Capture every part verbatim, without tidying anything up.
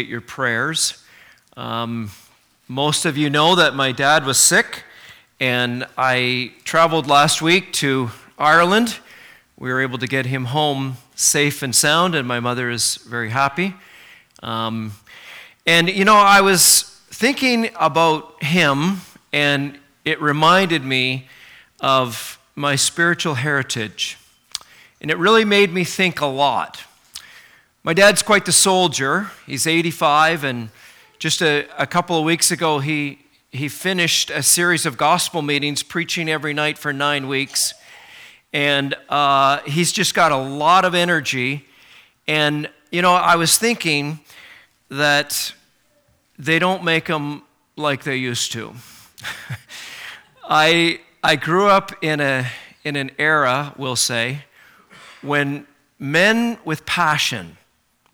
Your prayers. Um, most of you know that my dad was sick, and I traveled last week to Ireland. We were able to get him home safe and sound, and my mother is very happy. Um, and, you know, I was thinking about him, and it reminded me of my spiritual heritage. And it really made me think a lot. My dad's quite the soldier. He's eighty-five, and just a, a couple of weeks ago, he he finished a series of gospel meetings, preaching every night for nine weeks, and uh, he's just got a lot of energy. And you know, I was thinking that they don't make them like they used to. I I grew up in a in an era, we'll say, when men with passion,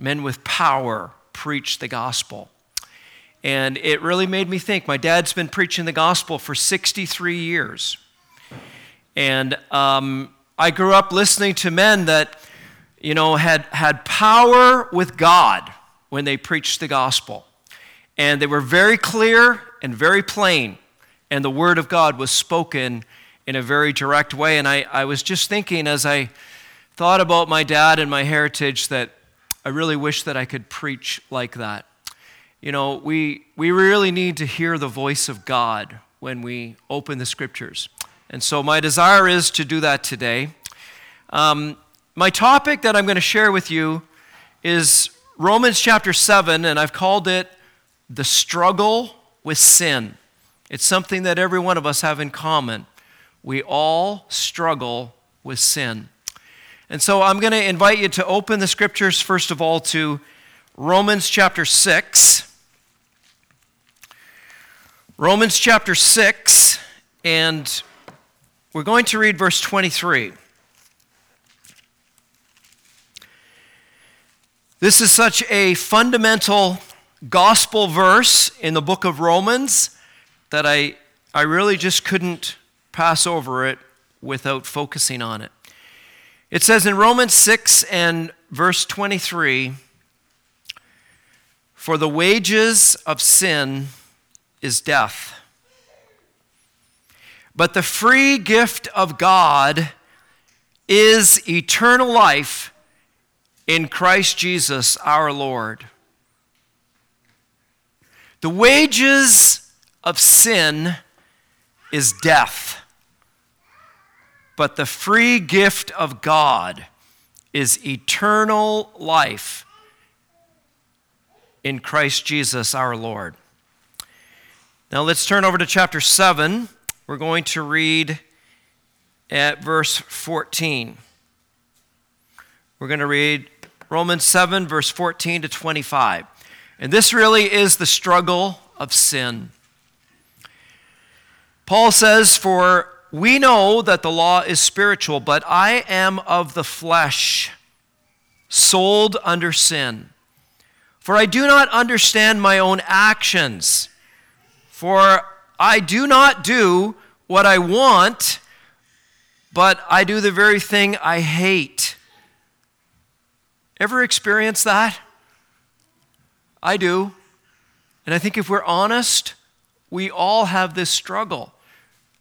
men with power preach the gospel. And it really made me think. My dad's been preaching the gospel for sixty-three years. And um, I grew up listening to men that, you know, had, had power with God when they preached the gospel. And they were very clear and very plain. And the word of God was spoken in a very direct way. And I, I was just thinking as I thought about my dad and my heritage that I really wish that I could preach like that. You know, we we really need to hear the voice of God when we open the Scriptures. And so my desire is to do that today. Um, my topic that I'm going to share with you is Romans chapter seven, and I've called it The Struggle with Sin. It's something that every one of us have in common. We all struggle with sin. And so I'm going to invite you to open the Scriptures, first of all, to Romans chapter six. Romans chapter six, and we're going to read verse twenty-three. This is such a fundamental gospel verse in the book of Romans that I, I really just couldn't pass over it without focusing on it. It says in Romans six and verse twenty-three, "For the wages of sin is death, but the free gift of God is eternal life in Christ Jesus our Lord." The wages of sin is death. But the free gift of God is eternal life in Christ Jesus our Lord. Now let's turn over to chapter seven. We're going to read at verse fourteen. We're going to read Romans seven, verse fourteen to twenty-five. And this really is the struggle of sin. Paul says, "For we know that the law is spiritual, but I am of the flesh, sold under sin. For I do not understand my own actions. For I do not do what I want, but I do the very thing I hate." Ever experience that? I do. And I think if we're honest, we all have this struggle.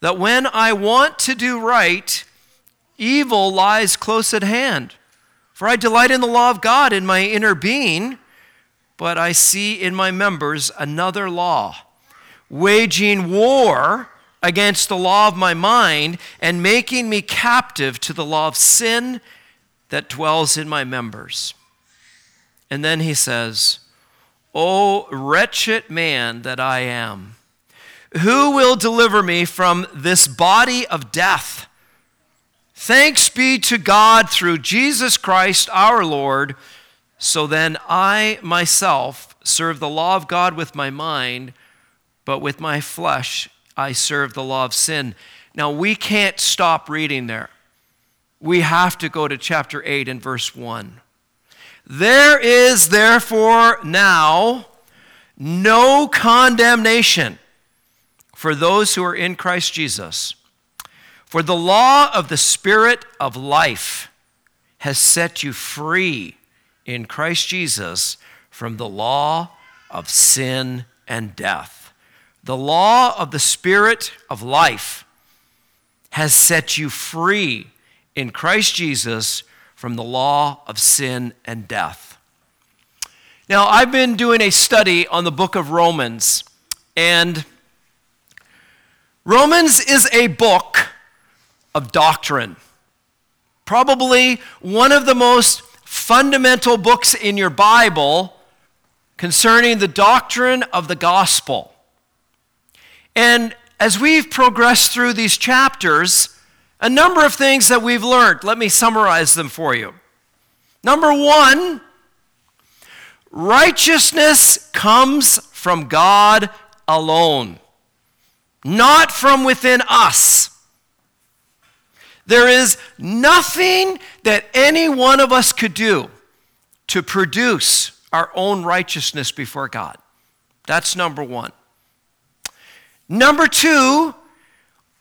that when I want to do right, evil lies close at hand. For I delight in the law of God in my inner being, but I see in my members another law, waging war against the law of my mind and making me captive to the law of sin that dwells in my members." And then he says, "O wretched man that I am, who will deliver me from this body of death? Thanks be to God through Jesus Christ our Lord. So then I myself serve the law of God with my mind, but with my flesh I serve the law of sin." Now, we can't stop reading there. We have to go to chapter eight and verse one. "There is therefore now no condemnation for those who are in Christ Jesus. For the law of the Spirit of life has set you free in Christ Jesus from the law of sin and death." The law of the Spirit of life has set you free in Christ Jesus from the law of sin and death. Now, I've been doing a study on the book of Romans, and Romans is a book of doctrine. Probably one of the most fundamental books in your Bible concerning the doctrine of the gospel. And as we've progressed through these chapters, a number of things that we've learned. Let me summarize them for you. Number one, righteousness comes from God alone, not from within us. There is nothing that any one of us could do to produce our own righteousness before God. That's number one. Number two,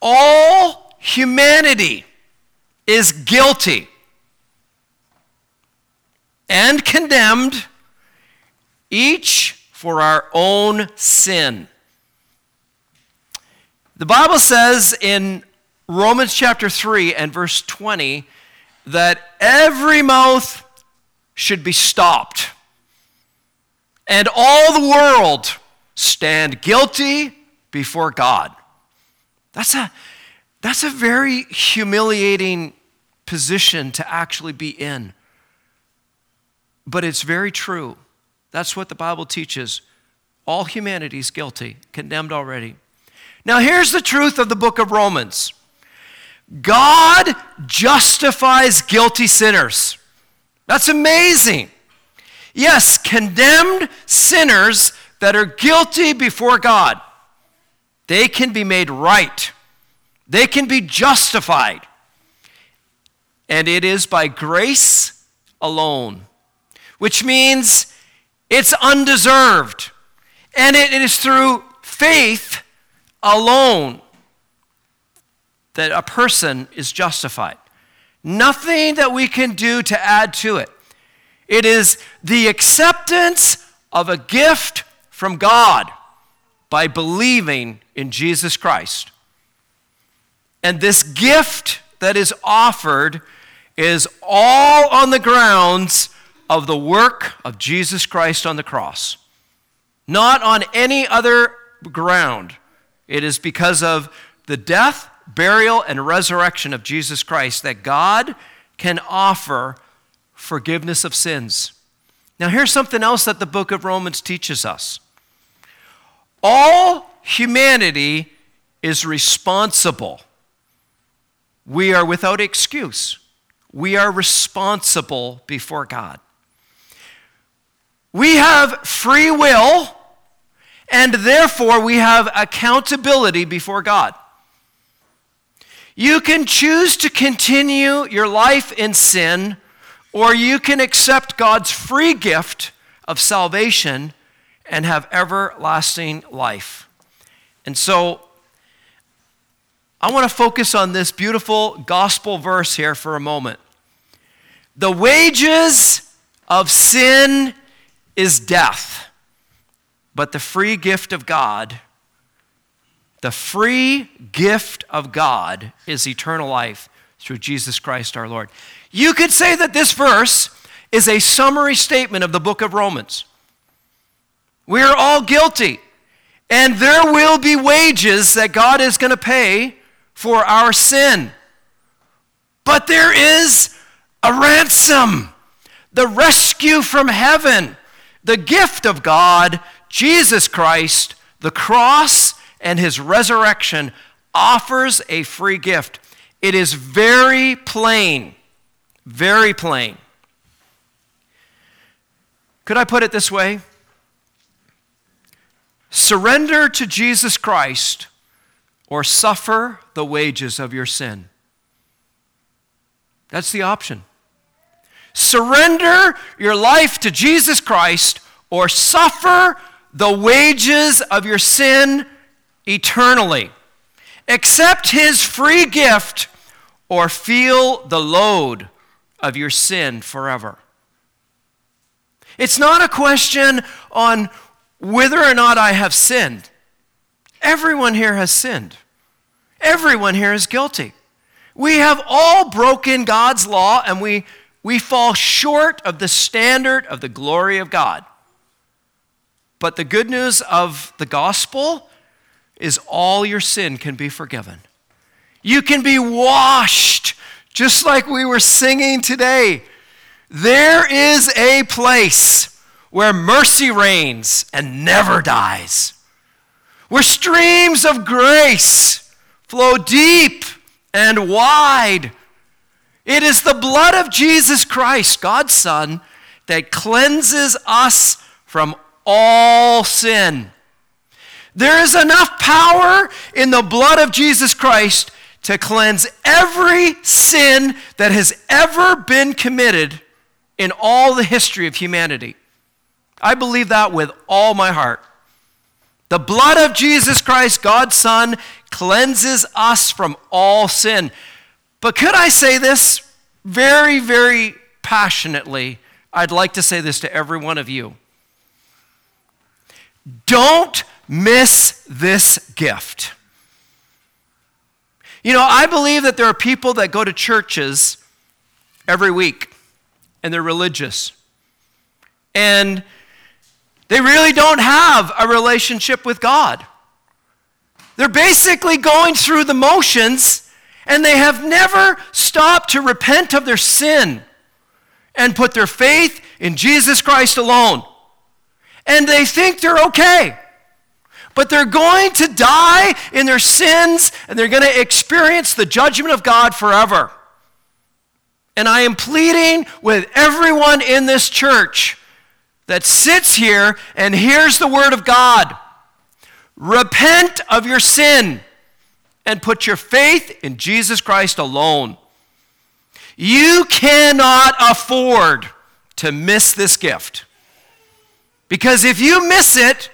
all humanity is guilty and condemned, each for our own sin. The Bible says in Romans chapter three and verse twenty that every mouth should be stopped and all the world stand guilty before God. That's a, that's a very humiliating position to actually be in. But it's very true. That's what the Bible teaches. All humanity is guilty, condemned already. Now, here's the truth of the book of Romans. God justifies guilty sinners. That's amazing. Yes, condemned sinners that are guilty before God. They can be made right. They can be justified. And it is by grace alone, which means it's undeserved. And it is through faith alone that a person is justified. Nothing that we can do to add to it. It is the acceptance of a gift from God by believing in Jesus Christ. And this gift that is offered is all on the grounds of the work of Jesus Christ on the cross, not on any other ground. It is because of the death, burial, and resurrection of Jesus Christ that God can offer forgiveness of sins. Now, here's something else that the book of Romans teaches us. All humanity is responsible. We are without excuse. We are responsible before God. We have free will, and therefore we have accountability before God. You can choose to continue your life in sin, or you can accept God's free gift of salvation and have everlasting life. And so, I want to focus on this beautiful gospel verse here for a moment. The wages of sin is death, but the free gift of God The free gift of God is eternal life through Jesus Christ our Lord. You could say that this verse is a summary statement of the book of Romans. We are all guilty. And there will be wages that God is going to pay for our sin. But there is a ransom, the rescue from heaven, the gift of God, Jesus Christ, the cross and his resurrection offers a free gift. It is very plain, very plain. Could I put it this way? Surrender to Jesus Christ or suffer the wages of your sin. That's the option. Surrender your life to Jesus Christ or suffer the wages of your sin eternally. Accept his free gift or feel the load of your sin forever. It's not a question on whether or not I have sinned. Everyone here has sinned. Everyone here is guilty. We have all broken God's law, and we, we fall short of the standard of the glory of God. But the good news of the gospel is all your sin can be forgiven. You can be washed, just like we were singing today. There is a place where mercy reigns and never dies, where streams of grace flow deep and wide. It is the blood of Jesus Christ, God's Son, that cleanses us from all sin. There is enough power in the blood of Jesus Christ to cleanse every sin that has ever been committed in all the history of humanity. I believe that with all my heart. The blood of Jesus Christ, God's Son, cleanses us from all sin. But could I say this very, very passionately? I'd like to say this to every one of you. Don't miss this gift. You know, I believe that there are people that go to churches every week, and they're religious. And they really don't have a relationship with God. They're basically going through the motions, and they have never stopped to repent of their sin and put their faith in Jesus Christ alone. And they think they're okay. But they're going to die in their sins, and they're going to experience the judgment of God forever. And I am pleading with everyone in this church that sits here and hears the word of God. Repent of your sin and put your faith in Jesus Christ alone. You cannot afford to miss this gift. Because if you miss it,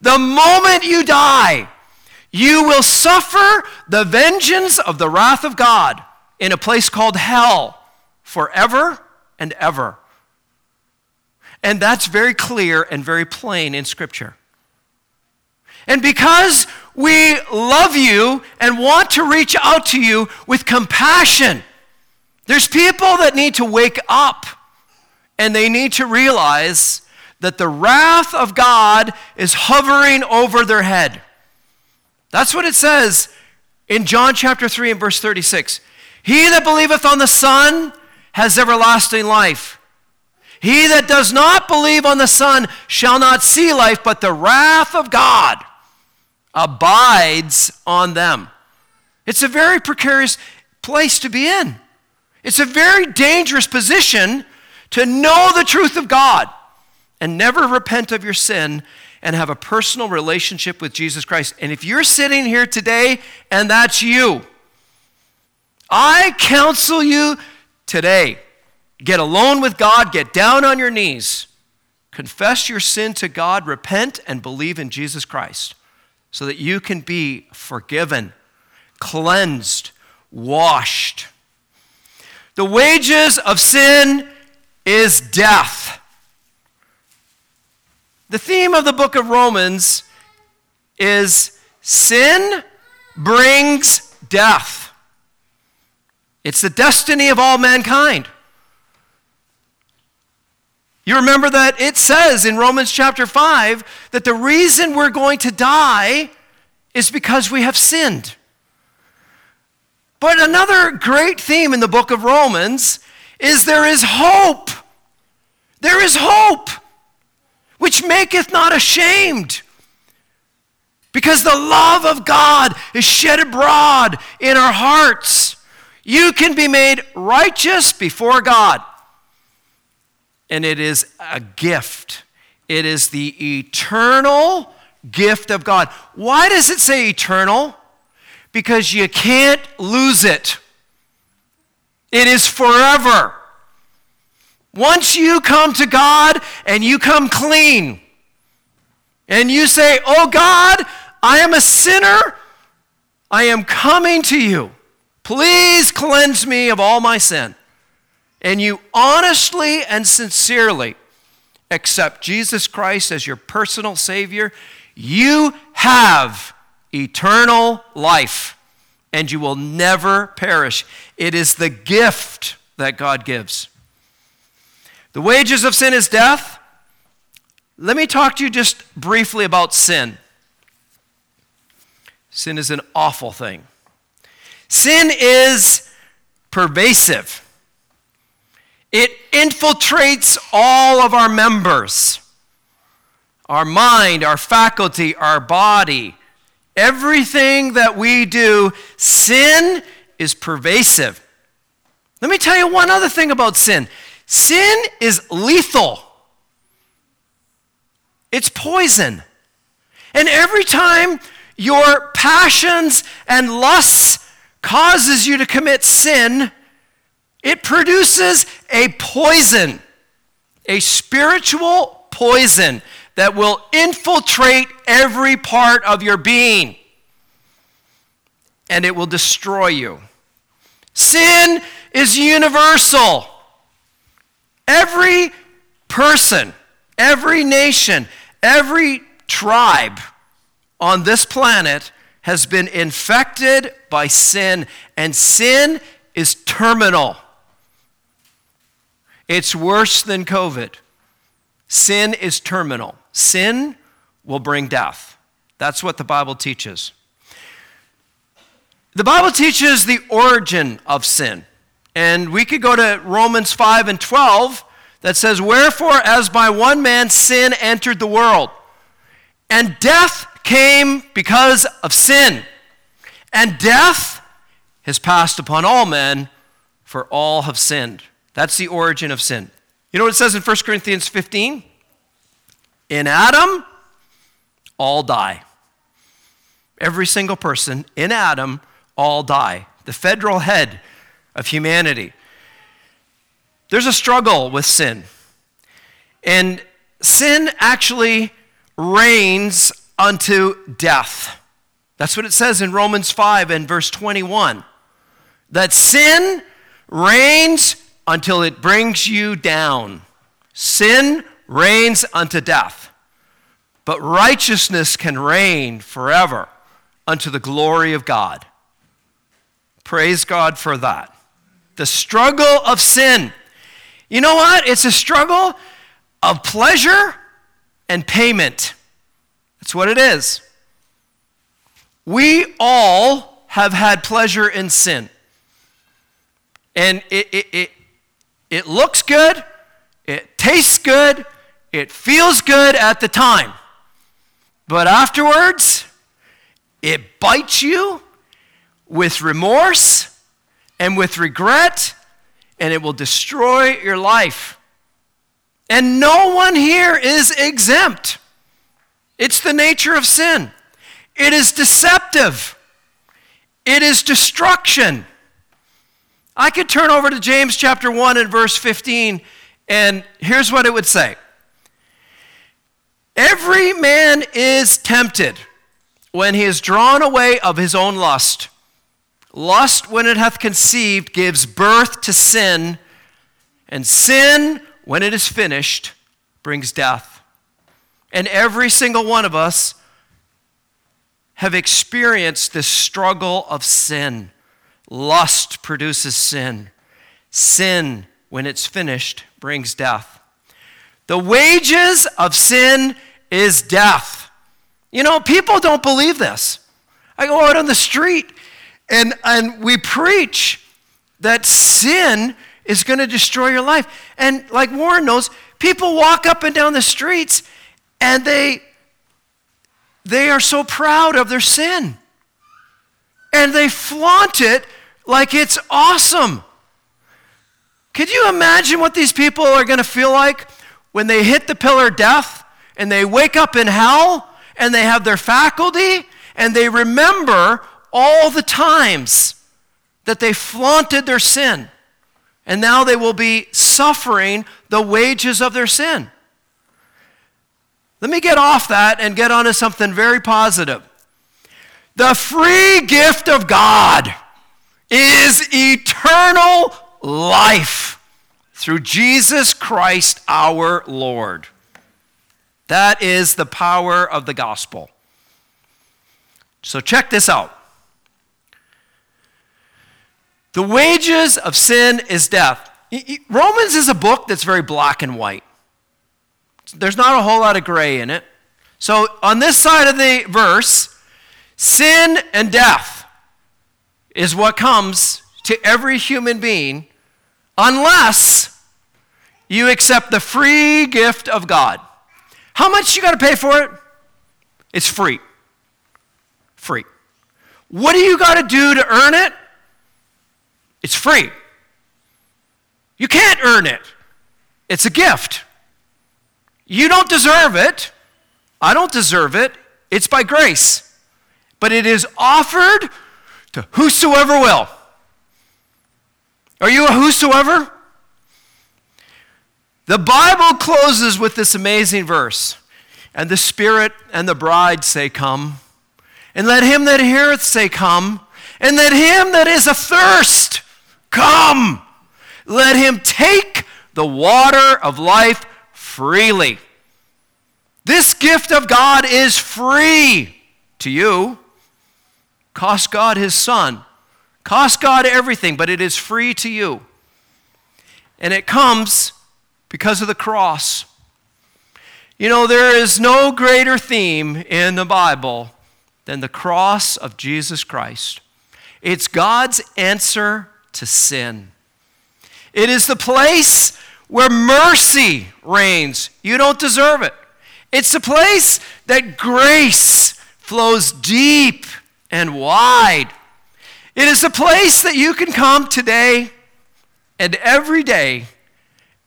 the moment you die, you will suffer the vengeance of the wrath of God in a place called hell forever and ever. And that's very clear and very plain in Scripture. And because we love you and want to reach out to you with compassion, there's people that need to wake up, and they need to realize that the wrath of God is hovering over their head. That's what it says in John chapter three and verse thirty-six. He that believeth on the Son has everlasting life. He that does not believe on the Son shall not see life, but the wrath of God abides on them. It's a very precarious place to be in. It's a very dangerous position to know the truth of God and never repent of your sin and have a personal relationship with Jesus Christ. And if you're sitting here today and that's you, I counsel you today, get alone with God, get down on your knees, confess your sin to God, repent, and believe in Jesus Christ so that you can be forgiven, cleansed, washed. The wages of sin is death. The theme of the book of Romans is sin brings death. It's the destiny of all mankind. You remember that it says in Romans chapter five that the reason we're going to die is because we have sinned. But another great theme in the book of Romans is there is hope. There is hope, which maketh not ashamed, because the love of God is shed abroad in our hearts. You can be made righteous before God. And it is a gift. It is the eternal gift of God. Why does it say eternal? Because you can't lose it. It is forever. Once you come to God and you come clean, and you say, "Oh God, I am a sinner. I am coming to you. Please cleanse me of all my sin." And you honestly and sincerely accept Jesus Christ as your personal Savior, you have eternal life, and you will never perish. It is the gift that God gives. The wages of sin is death. Let me talk to you just briefly about sin. Sin is an awful thing. Sin is pervasive. It infiltrates all of our members, our mind, our faculty, our body. Everything that we do, sin is pervasive. Let me tell you one other thing about sin. Sin is lethal. It's poison. And every time your passions and lusts causes you to commit sin, it produces a poison, a spiritual poison that will infiltrate every part of your being, and it will destroy you. Sin is universal. Every person, every nation, every tribe on this planet has been infected by sin, and sin is terminal. It's worse than COVID. Sin is terminal. Sin will bring death. That's what the Bible teaches. The Bible teaches the origin of sin. And we could go to Romans five and twelve that says, "Wherefore, as by one man sin entered the world, and death came because of sin. And death has passed upon all men, for all have sinned." That's the origin of sin. You know what it says in First Corinthians fifteen? In Adam, all die. Every single person in Adam, all die. The federal head of humanity. There's a struggle with sin. And sin actually reigns unto death. That's what it says in Romans five and verse twenty-one. That sin reigns until it brings you down. Sin reigns unto death. But righteousness can reign forever unto the glory of God. Praise God for that. The struggle of sin. You know what? It's a struggle of pleasure and payment. That's what it is. We all have had pleasure in sin. And it it, it It looks good, it tastes good, it feels good at the time. But afterwards, it bites you with remorse and with regret, and it will destroy your life. And no one here is exempt. It's the nature of sin. It is deceptive. It is destruction. I could turn over to James chapter one and verse fifteen, and here's what it would say. Every man is tempted when he is drawn away of his own lust. Lust, when it hath conceived, gives birth to sin, and sin, when it is finished, brings death. And every single one of us have experienced this struggle of sin. Lust produces sin. Sin, when it's finished, brings death. The wages of sin is death. You know, people don't believe this. I go out on the street and, and we preach that sin is going to destroy your life. And like Warren knows, people walk up and down the streets and they, they are so proud of their sin. And they flaunt it like it's awesome. Could you imagine what these people are going to feel like when they hit the pillar of death and they wake up in hell and they have their faculty and they remember all the times that they flaunted their sin? And now they will be suffering the wages of their sin. Let me get off that and get onto something very positive. The free gift of God is eternal life through Jesus Christ our Lord. That is the power of the gospel. So check this out. The wages of sin is death. Romans is a book that's very black and white. There's not a whole lot of gray in it. So on this side of the verse, sin and death is what comes to every human being unless you accept the free gift of God. How much you got to pay for it? It's free. Free. What do you got to do to earn it? It's free. You can't earn it. It's a gift. You don't deserve it. I don't deserve it. It's by grace. But it is offered to whosoever will. Are you a whosoever? The Bible closes with this amazing verse. And the Spirit and the bride say, come. And let him that heareth say, come. And let him that is athirst, come. Let him take the water of life freely. This gift of God is free to you. Cost God his son. Cost God everything, but it is free to you. And it comes because of the cross. You know, there is no greater theme in the Bible than the cross of Jesus Christ. It's God's answer to sin. It is the place where mercy reigns. You don't deserve it. It's the place that grace flows deep and wide. It is a place that you can come today and every day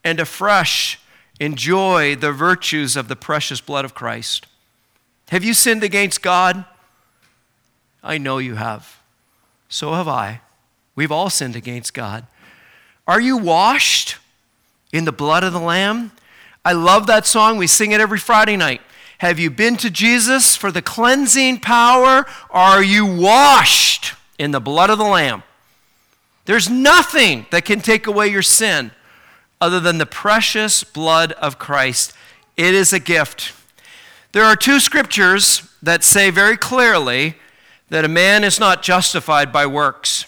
and afresh enjoy the virtues of the precious blood of Christ. Have you sinned against God? I know you have. So have I. We've all sinned against God. Are you washed in the blood of the Lamb? I love that song. We sing it every Friday night. Have you been to Jesus for the cleansing power? Are you washed in the blood of the Lamb? There's nothing that can take away your sin other than the precious blood of Christ. It is a gift. There are two scriptures that say very clearly that a man is not justified by works.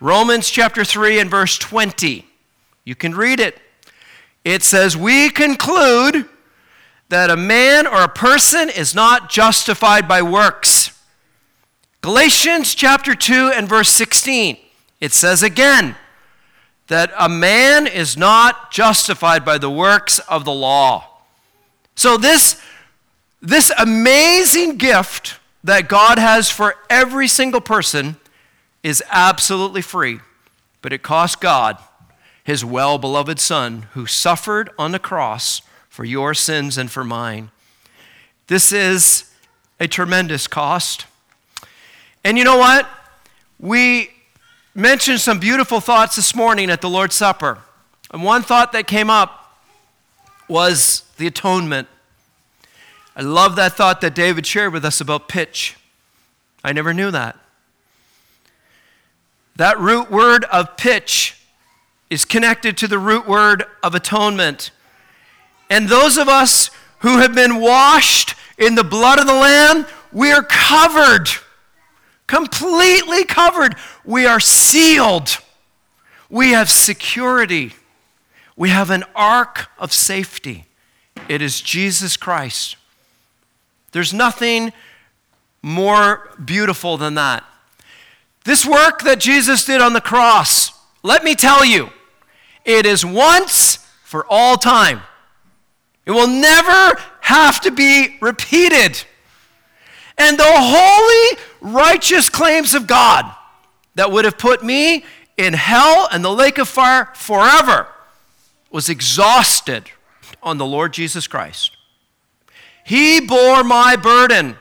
Romans chapter three and verse twenty. You can read it. It says, we conclude that a man or a person is not justified by works. Galatians chapter two and verse sixteen, it says again that a man is not justified by the works of the law. So this, this amazing gift that God has for every single person is absolutely free, but it cost God his well-beloved Son who suffered on the cross for your sins and for mine. This is a tremendous cost. And you know what? We mentioned some beautiful thoughts this morning at the Lord's Supper. And one thought that came up was the atonement. I love that thought that David shared with us about pitch. I never knew that. That root word of pitch is connected to the root word of atonement. And those of us who have been washed in the blood of the Lamb, we are covered, completely covered. We are sealed. We have security. We have an ark of safety. It is Jesus Christ. There's nothing more beautiful than that. This work that Jesus did on the cross, let me tell you, it is once for all time. It will never have to be repeated. And the holy, righteous claims of God that would have put me in hell and the lake of fire forever was exhausted on the Lord Jesus Christ. He bore my burden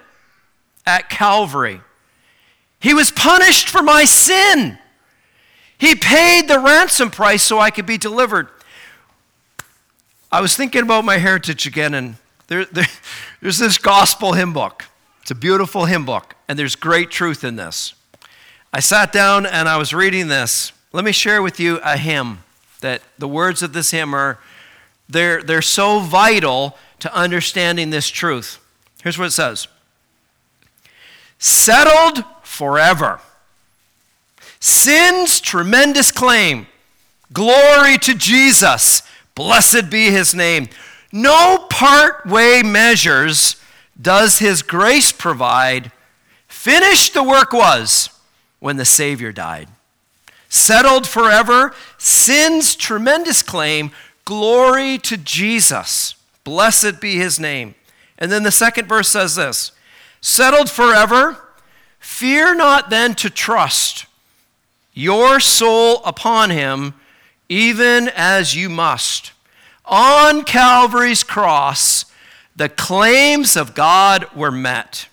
at Calvary. He was punished for my sin. He paid the ransom price so I could be delivered. I was thinking about my heritage again, and there, there, there's this gospel hymn book. It's a beautiful hymn book, and there's great truth in this. I sat down and I was reading this. Let me share with you a hymn that the words of this hymn are, they're, they're so vital to understanding this truth. Here's what it says. Settled forever. Sin's tremendous claim. Glory to Jesus. Blessed be his name. No part way measures does his grace provide. Finished the work was when the Savior died. Settled forever. Sin's tremendous claim. Glory to Jesus. Blessed be his name. And then the second verse says this. Settled forever, fear not then to trust your soul upon him, even as you must. On Calvary's cross, the claims of God were met.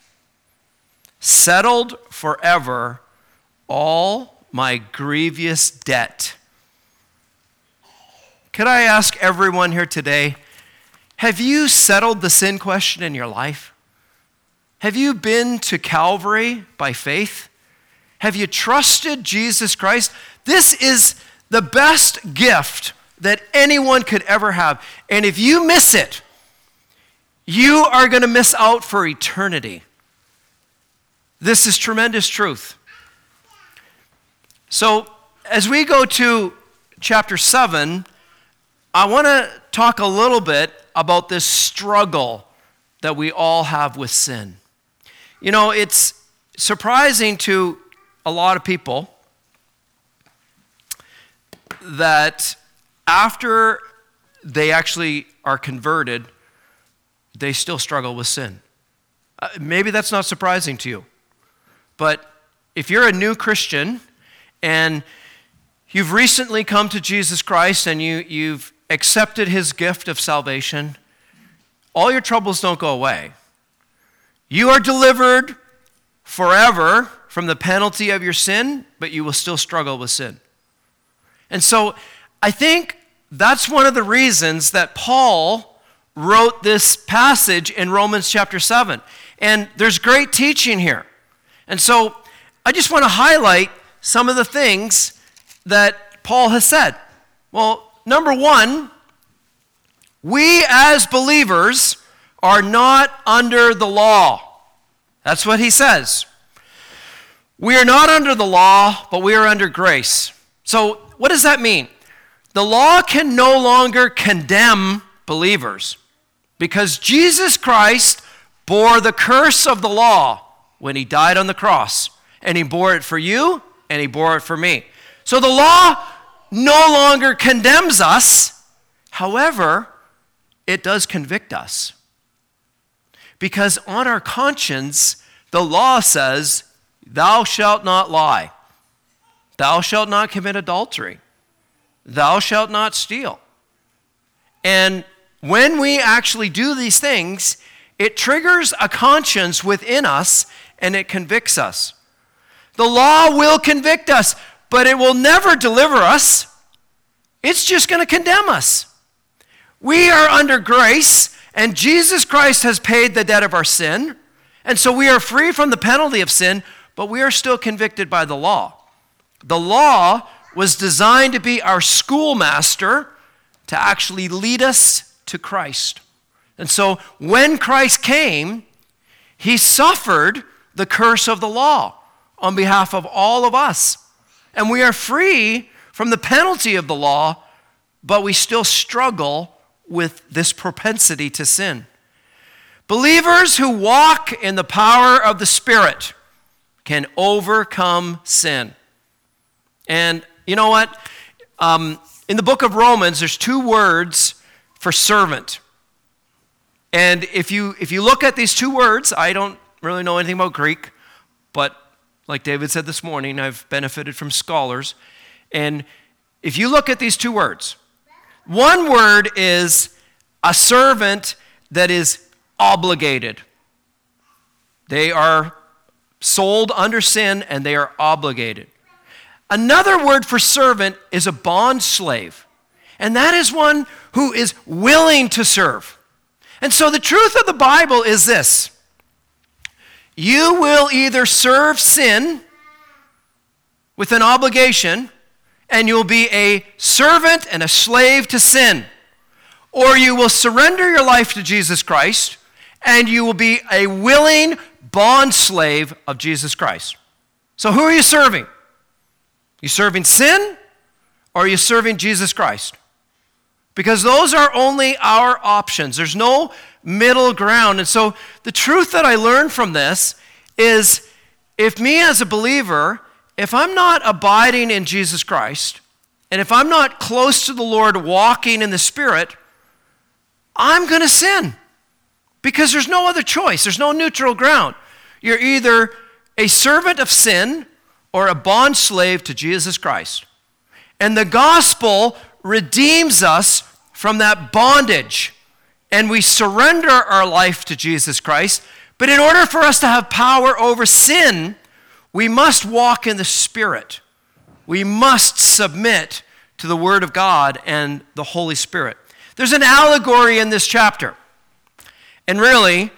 Settled forever, all my grievous debt. Could I ask everyone here today, have you settled the sin question in your life? Have you been to Calvary by faith? Have you trusted Jesus Christ? This is the best gift that anyone could ever have. And if you miss it, you are going to miss out for eternity. This is tremendous truth. So as we go to chapter seven, I want to talk a little bit about this struggle that we all have with sin. You know, it's surprising to a lot of people that after they actually are converted, they still struggle with sin. Uh, maybe that's not surprising to you. But if you're a new Christian and you've recently come to Jesus Christ and you, you've accepted his gift of salvation, all your troubles don't go away. You are delivered forever from the penalty of your sin, but you will still struggle with sin. And so I think that's one of the reasons that Paul wrote this passage in Romans chapter seven. And there's great teaching here. And so I just want to highlight some of the things that Paul has said. Well, number one, we as believers are not under the law. That's what he says. We are not under the law, but we are under grace. So what does that mean? The law can no longer condemn believers because Jesus Christ bore the curse of the law when he died on the cross. And he bore it for you, and he bore it for me. So the law no longer condemns us. However, it does convict us because on our conscience, the law says, thou shalt not lie. Thou shalt not commit adultery. Thou shalt not steal. And when we actually do these things, it triggers a conscience within us and it convicts us. The law will convict us, but it will never deliver us. It's just going to condemn us. We are under grace, and Jesus Christ has paid the debt of our sin, and so we are free from the penalty of sin, but we are still convicted by the law. The law was designed to be our schoolmaster to actually lead us to Christ. And so when Christ came, he suffered the curse of the law on behalf of all of us, and we are free from the penalty of the law, but we still struggle with this propensity to sin. Believers who walk in the power of the Spirit can overcome sin. And you know what? Um, in the book of Romans, there's two words for servant. And if you if you look at these two words, I don't really know anything about Greek, but like David said this morning, I've benefited from scholars. And if you look at these two words, one word is a servant that is obligated. They are sold under sin and they are obligated. Another word for servant is a bond slave, and that is one who is willing to serve. And so the truth of the Bible is this: you will either serve sin with an obligation, and you'll be a servant and a slave to sin, or you will surrender your life to Jesus Christ, and you will be a willing bond slave of Jesus Christ. So who are you serving? You serving sin, or are you serving Jesus Christ? Because those are only our options. There's no middle ground. And so the truth that I learned from this is, if me as a believer, if I'm not abiding in Jesus Christ, and if I'm not close to the Lord walking in the Spirit, I'm going to sin. Because there's no other choice. There's no neutral ground. You're either a servant of sin or a bond slave to Jesus Christ. And the gospel redeems us from that bondage, and we surrender our life to Jesus Christ. But in order for us to have power over sin, we must walk in the Spirit. We must submit to the Word of God and the Holy Spirit. There's an allegory in this chapter. And really,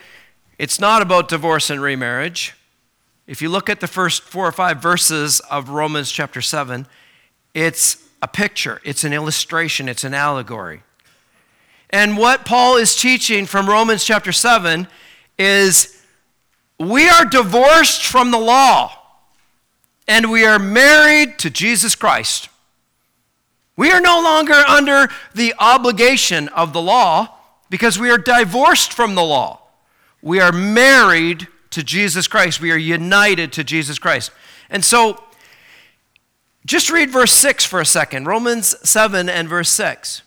it's not about divorce and remarriage. If you look at the first four or five verses of Romans chapter seven, it's a picture, it's an illustration, it's an allegory. And what Paul is teaching from Romans chapter seven is we are divorced from the law and we are married to Jesus Christ. We are no longer under the obligation of the law because we are divorced from the law. We are married to Jesus Christ. We are united to Jesus Christ. And so, just read verse six for a second. Romans seven and verse six.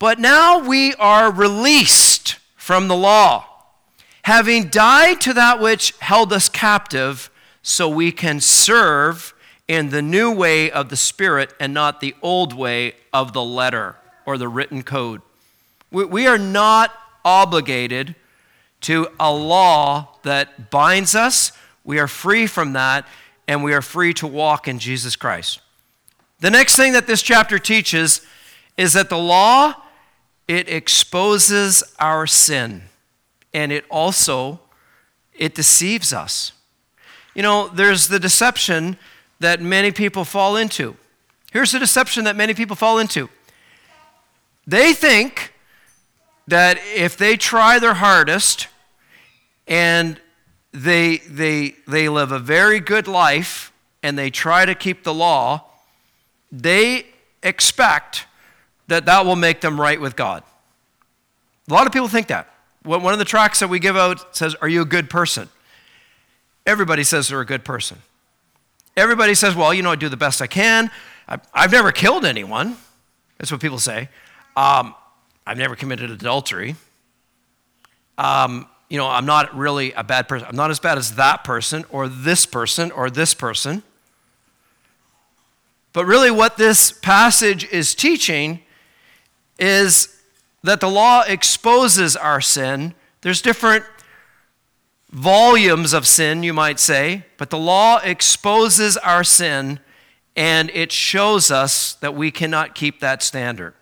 But now we are released from the law, having died to that which held us captive, so we can serve in the new way of the Spirit and not the old way of the letter or the written code. We, we are not obligated to a law that binds us. We are free from that, and we are free to walk in Jesus Christ. The next thing that this chapter teaches is that the law, it exposes our sin, and it also, it deceives us. You know, there's the deception that many people fall into. Here's the deception that many people fall into. They think that if they try their hardest and they they they live a very good life and they try to keep the law, they expect that that will make them right with God. A lot of people think that. One of the tracts that we give out says, "Are you a good person?" Everybody says they're a good person. Everybody says, "Well, you know, I do the best I can. I've, I've never killed anyone." That's what people say. Um, I've never committed adultery. Um, you know, I'm not really a bad person. I'm not as bad as that person or this person or this person. But really what this passage is teaching is that the law exposes our sin. There's different volumes of sin, you might say, but the law exposes our sin, and it shows us that we cannot keep that standard.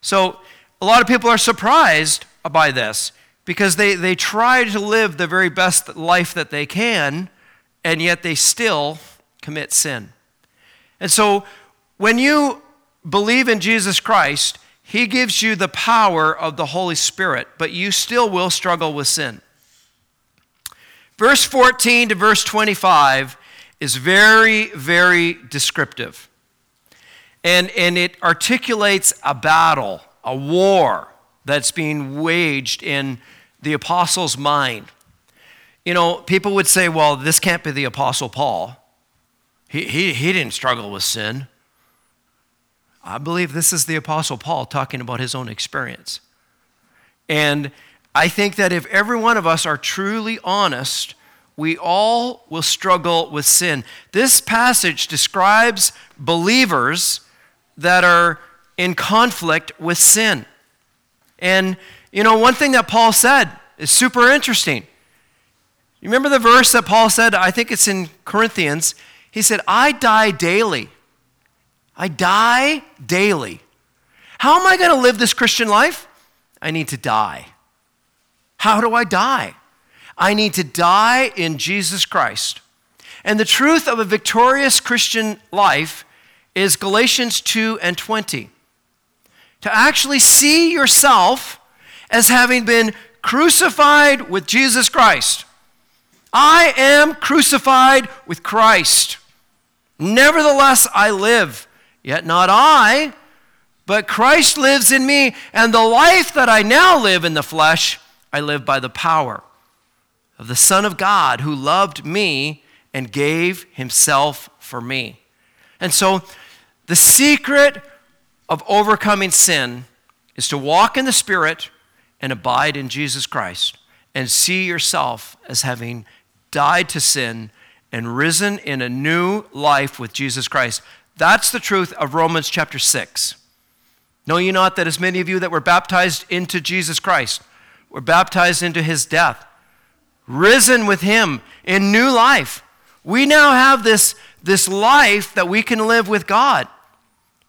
So a lot of people are surprised by this because they, they try to live the very best life that they can, and yet they still commit sin. And so when you believe in Jesus Christ, he gives you the power of the Holy Spirit, but you still will struggle with sin. Verse fourteen to verse twenty-five is very, very descriptive. And, and it articulates a battle, a war that's being waged in the apostle's mind. You know, people would say, well, this can't be the Apostle Paul. He, he, he didn't struggle with sin. I believe this is the Apostle Paul talking about his own experience. And I think that if every one of us are truly honest, we all will struggle with sin. This passage describes believers that are in conflict with sin. And, you know, one thing that Paul said is super interesting. You remember the verse that Paul said? I think it's in Corinthians. He said, I die daily. I die daily. How am I going to live this Christian life? I need to die. How do I die? I need to die in Jesus Christ. And the truth of a victorious Christian life is Galatians two and twenty. To actually see yourself as having been crucified with Jesus Christ. I am crucified with Christ. Nevertheless, I live. Yet not I, but Christ lives in me. And the life that I now live in the flesh, I live by the power of the Son of God who loved me and gave himself for me. And so the secret of overcoming sin is to walk in the Spirit and abide in Jesus Christ and see yourself as having died to sin and risen in a new life with Jesus Christ. That's the truth of Romans chapter six. Know ye not that as many of you that were baptized into Jesus Christ were baptized into his death, risen with him in new life. We now have this, this life that we can live with God.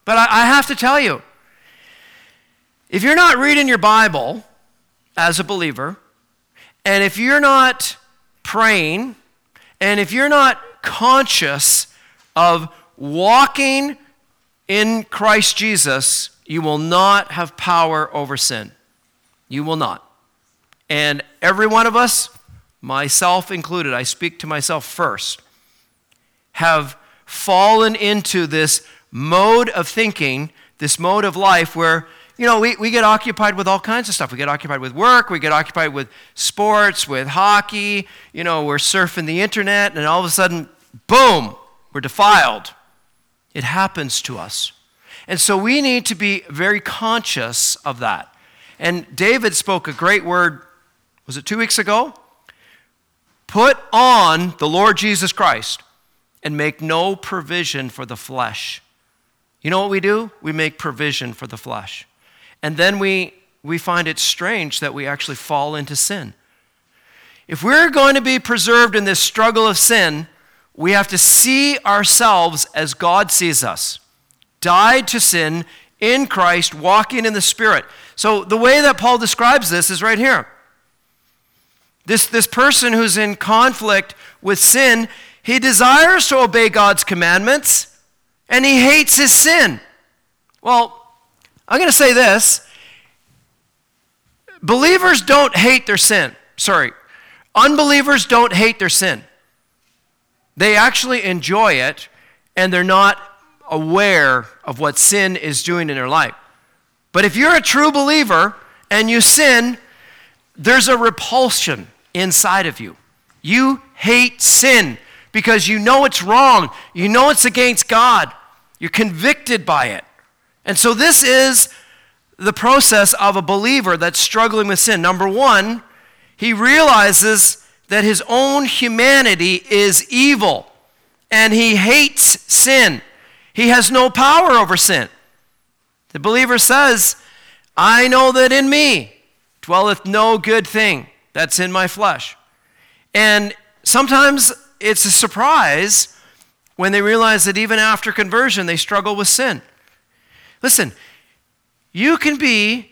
But I, I have to tell you, if you're not reading your Bible as a believer, and if you're not praying, and if you're not conscious of walking in Christ Jesus, you will not have power over sin. You will not. And every one of us, myself included, I speak to myself first, have fallen into this mode of thinking, this mode of life where, you know, we, we get occupied with all kinds of stuff. We get occupied with work. We get occupied with sports, with hockey. You know, we're surfing the internet, and all of a sudden, boom, we're defiled. It happens to us. And so we need to be very conscious of that. And David spoke a great word, was it two weeks ago? Put on the Lord Jesus Christ and make no provision for the flesh. You know what we do? We make provision for the flesh. And then we, we find it strange that we actually fall into sin. If we're going to be preserved in this struggle of sin, we have to see ourselves as God sees us. Died to sin in Christ, walking in the Spirit. So the way that Paul describes this is right here. This, this person who's in conflict with sin, he desires to obey God's commandments, and he hates his sin. Well, I'm going to say this. Believers don't hate their sin. Sorry. Unbelievers don't hate their sin. They actually enjoy it, and they're not aware of what sin is doing in their life. But if you're a true believer and you sin, there's a repulsion inside of you. You hate sin because you know it's wrong. You know it's against God. You're convicted by it. And so this is the process of a believer that's struggling with sin. Number one, he realizes that his own humanity is evil, and he hates sin. He has no power over sin. The believer says, I know that in me dwelleth no good thing that's in my flesh. And sometimes it's a surprise when they realize that even after conversion, they struggle with sin. Listen, you can be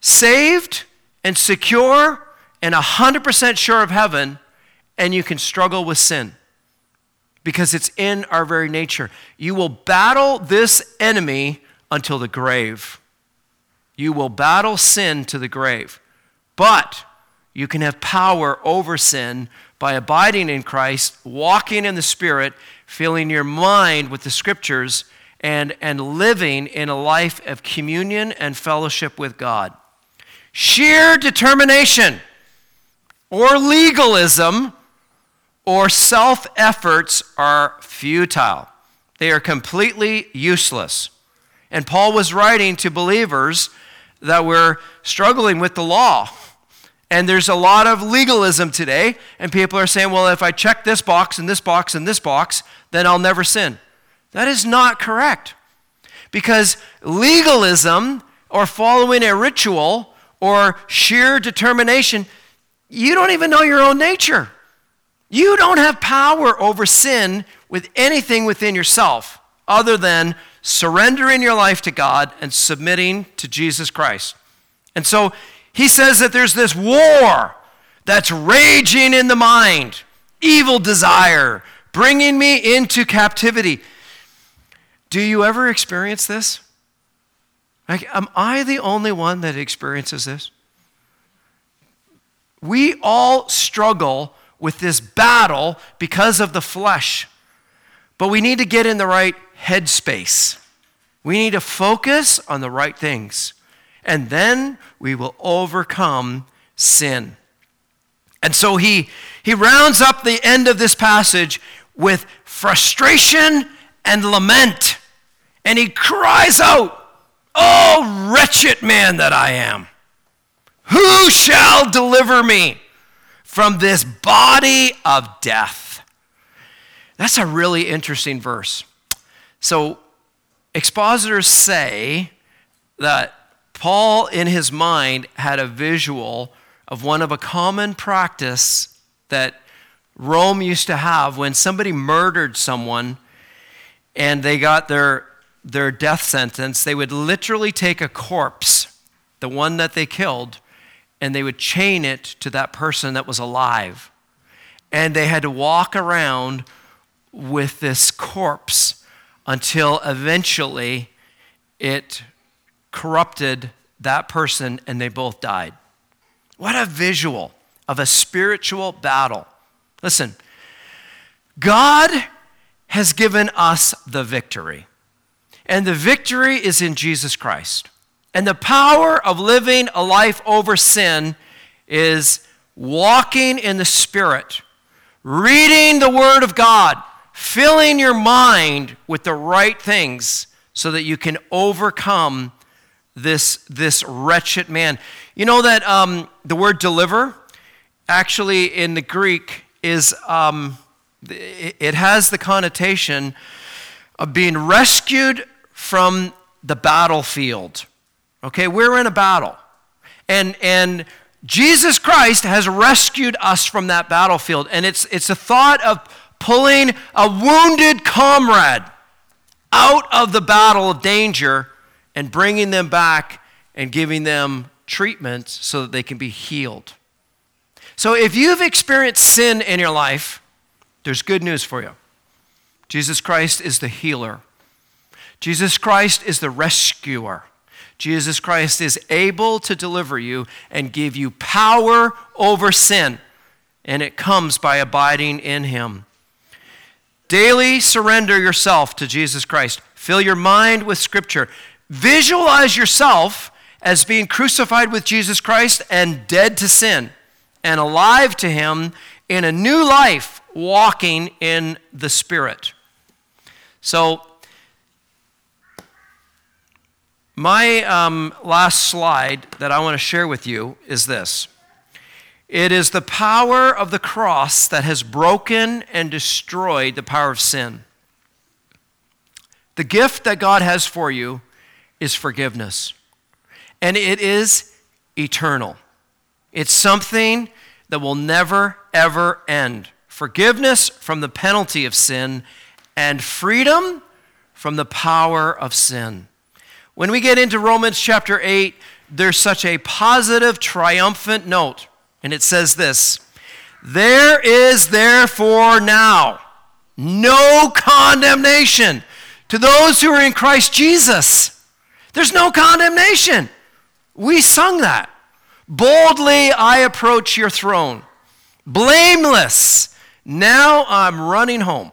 saved and secure and one hundred percent sure of heaven, and you can struggle with sin because it's in our very nature. You will battle this enemy until the grave. You will battle sin to the grave, but you can have power over sin by abiding in Christ, walking in the Spirit, filling your mind with the Scriptures, and, and living in a life of communion and fellowship with God. Sheer determination or legalism or self-efforts are futile. They are completely useless. And Paul was writing to believers that were struggling with the law. And there's a lot of legalism today, and people are saying, well, if I check this box and this box and this box, then I'll never sin. That is not correct. Because legalism or following a ritual or sheer determination, you don't even know your own nature. You don't have power over sin with anything within yourself other than surrendering your life to God and submitting to Jesus Christ. And so he says that there's this war that's raging in the mind, evil desire, bringing me into captivity. Do you ever experience this? Like, am I the only one that experiences this? We all struggle with this battle because of the flesh, but we need to get in the right headspace. We need to focus on the right things, and then we will overcome sin. And so he, he rounds up the end of this passage with frustration and lament, and he cries out, "Oh, wretched man that I am! Who shall deliver me from this body of death?" That's a really interesting verse. So expositors say that Paul, in his mind, had a visual of one of a common practice that Rome used to have when somebody murdered someone and they got their, their death sentence. They would literally take a corpse, the one that they killed, and they would chain it to that person that was alive. And they had to walk around with this corpse until eventually it corrupted that person and they both died. What a visual of a spiritual battle. Listen, God has given us the victory, and the victory is in Jesus Christ. And the power of living a life over sin is walking in the Spirit, reading the Word of God, filling your mind with the right things so that you can overcome this, this wretched man. You know that um, the word deliver actually in the Greek is, um, it has the connotation of being rescued from the battlefield. Okay, we're in a battle. And, and Jesus Christ has rescued us from that battlefield. And it's, it's a thought of pulling a wounded comrade out of the battle of danger and bringing them back and giving them treatment so that they can be healed. So if you've experienced sin in your life, there's good news for you. Jesus Christ is the healer. Jesus Christ is the rescuer. Jesus Christ is able to deliver you and give you power over sin, and it comes by abiding in him. Daily surrender yourself to Jesus Christ. Fill your mind with Scripture. Visualize yourself as being crucified with Jesus Christ and dead to sin and alive to him in a new life, walking in the Spirit. So my um, last slide that I want to share with you is this. It is the power of the cross that has broken and destroyed the power of sin. The gift that God has for you is forgiveness, and it is eternal. It's something that will never, ever end. Forgiveness from the penalty of sin and freedom from the power of sin. When we get into Romans chapter eight, there's such a positive, triumphant note. And it says this: there is therefore now no condemnation to those who are in Christ Jesus. There's no condemnation. We sung that. Boldly I approach your throne, blameless. Now I'm running home.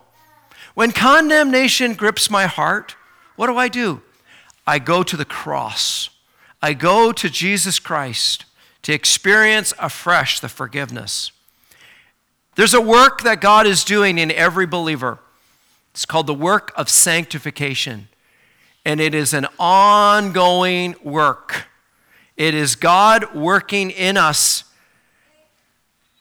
When condemnation grips my heart, What do I do? I go to the cross. I go to Jesus Christ to experience afresh the forgiveness. There's a work that God is doing in every believer. It's called the work of sanctification. And it is an ongoing work. It is God working in us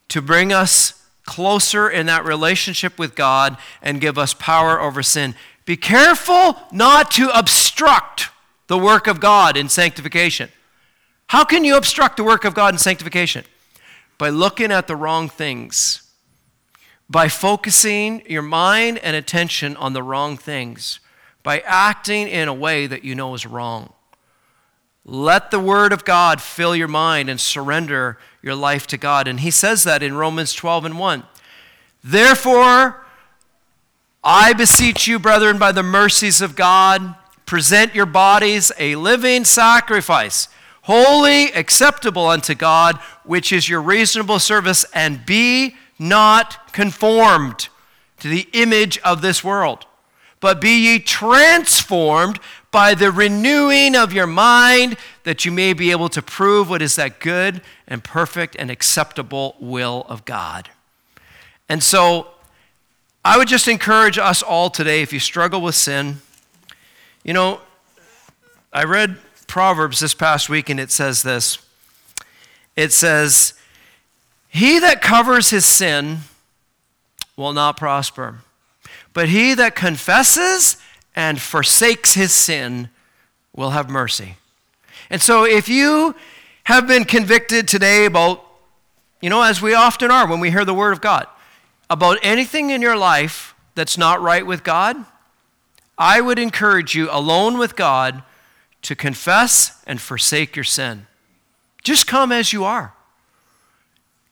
to bring us closer in that relationship with God and give us power over sin. Be careful not to obstruct the work of God in sanctification. How can you obstruct the work of God in sanctification? By looking at the wrong things. By focusing your mind and attention on the wrong things. By acting in a way that you know is wrong. Let the word of God fill your mind and surrender your life to God. And he says that in Romans twelve and one. Therefore, I beseech you, brethren, by the mercies of God, present your bodies a living sacrifice, holy, acceptable unto God, which is your reasonable service, and be not conformed to the image of this world. But be ye transformed by the renewing of your mind, that you may be able to prove what is that good and perfect and acceptable will of God. And so I would just encourage us all today, if you struggle with sin, you know, I read Proverbs this past week, and it says this. It says, he that covers his sin will not prosper. But he that confesses and forsakes his sin will have mercy. And so if you have been convicted today about, you know, as we often are when we hear the word of God, about anything in your life that's not right with God, I would encourage you, alone with God, to confess and forsake your sin. Just come as you are.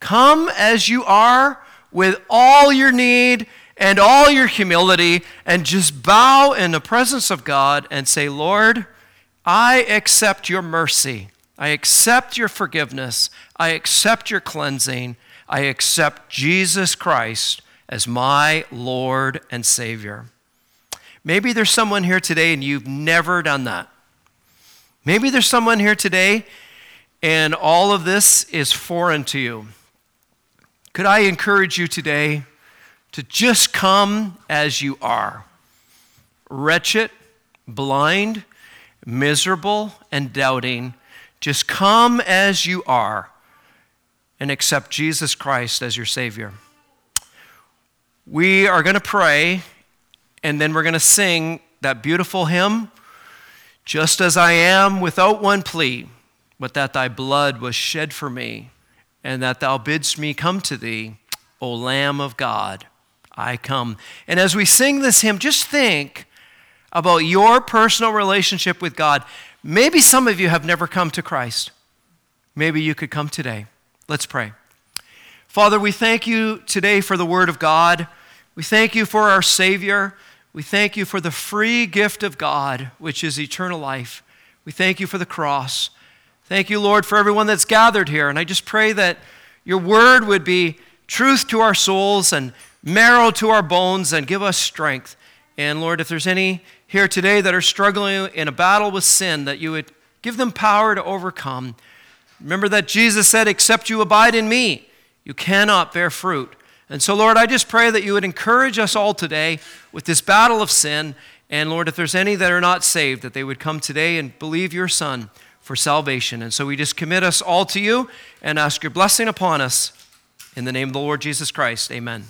Come as you are with all your need and all your humility, and just bow in the presence of God and say, Lord, I accept your mercy. I accept your forgiveness. I accept your cleansing. I accept Jesus Christ as my Lord and Savior. Maybe there's someone here today and you've never done that. Maybe there's someone here today and all of this is foreign to you. Could I encourage you today to just come as you are, wretched, blind, miserable, and doubting. Just come as you are and accept Jesus Christ as your Savior. We are going to pray, and then we're going to sing that beautiful hymn, Just As I Am, Without One Plea, But That Thy Blood Was Shed For Me, and That Thou Bidst Me Come To Thee, O Lamb of God. I come. And as we sing this hymn, just think about your personal relationship with God. Maybe some of you have never come to Christ. Maybe you could come today. Let's pray. Father, we thank you today for the word of God. We thank you for our Savior. We thank you for the free gift of God, which is eternal life. We thank you for the cross. Thank you, Lord, for everyone that's gathered here. And I just pray that your word would be truth to our souls and marrow to our bones, and give us strength. And Lord, if there's any here today that are struggling in a battle with sin, that you would give them power to overcome. Remember that Jesus said, except you abide in me, you cannot bear fruit. And so, Lord, I just pray that you would encourage us all today with this battle of sin. And Lord, if there's any that are not saved, that they would come today and believe your Son for salvation. And so we just commit us all to you and ask your blessing upon us. In the name of the Lord Jesus Christ, amen.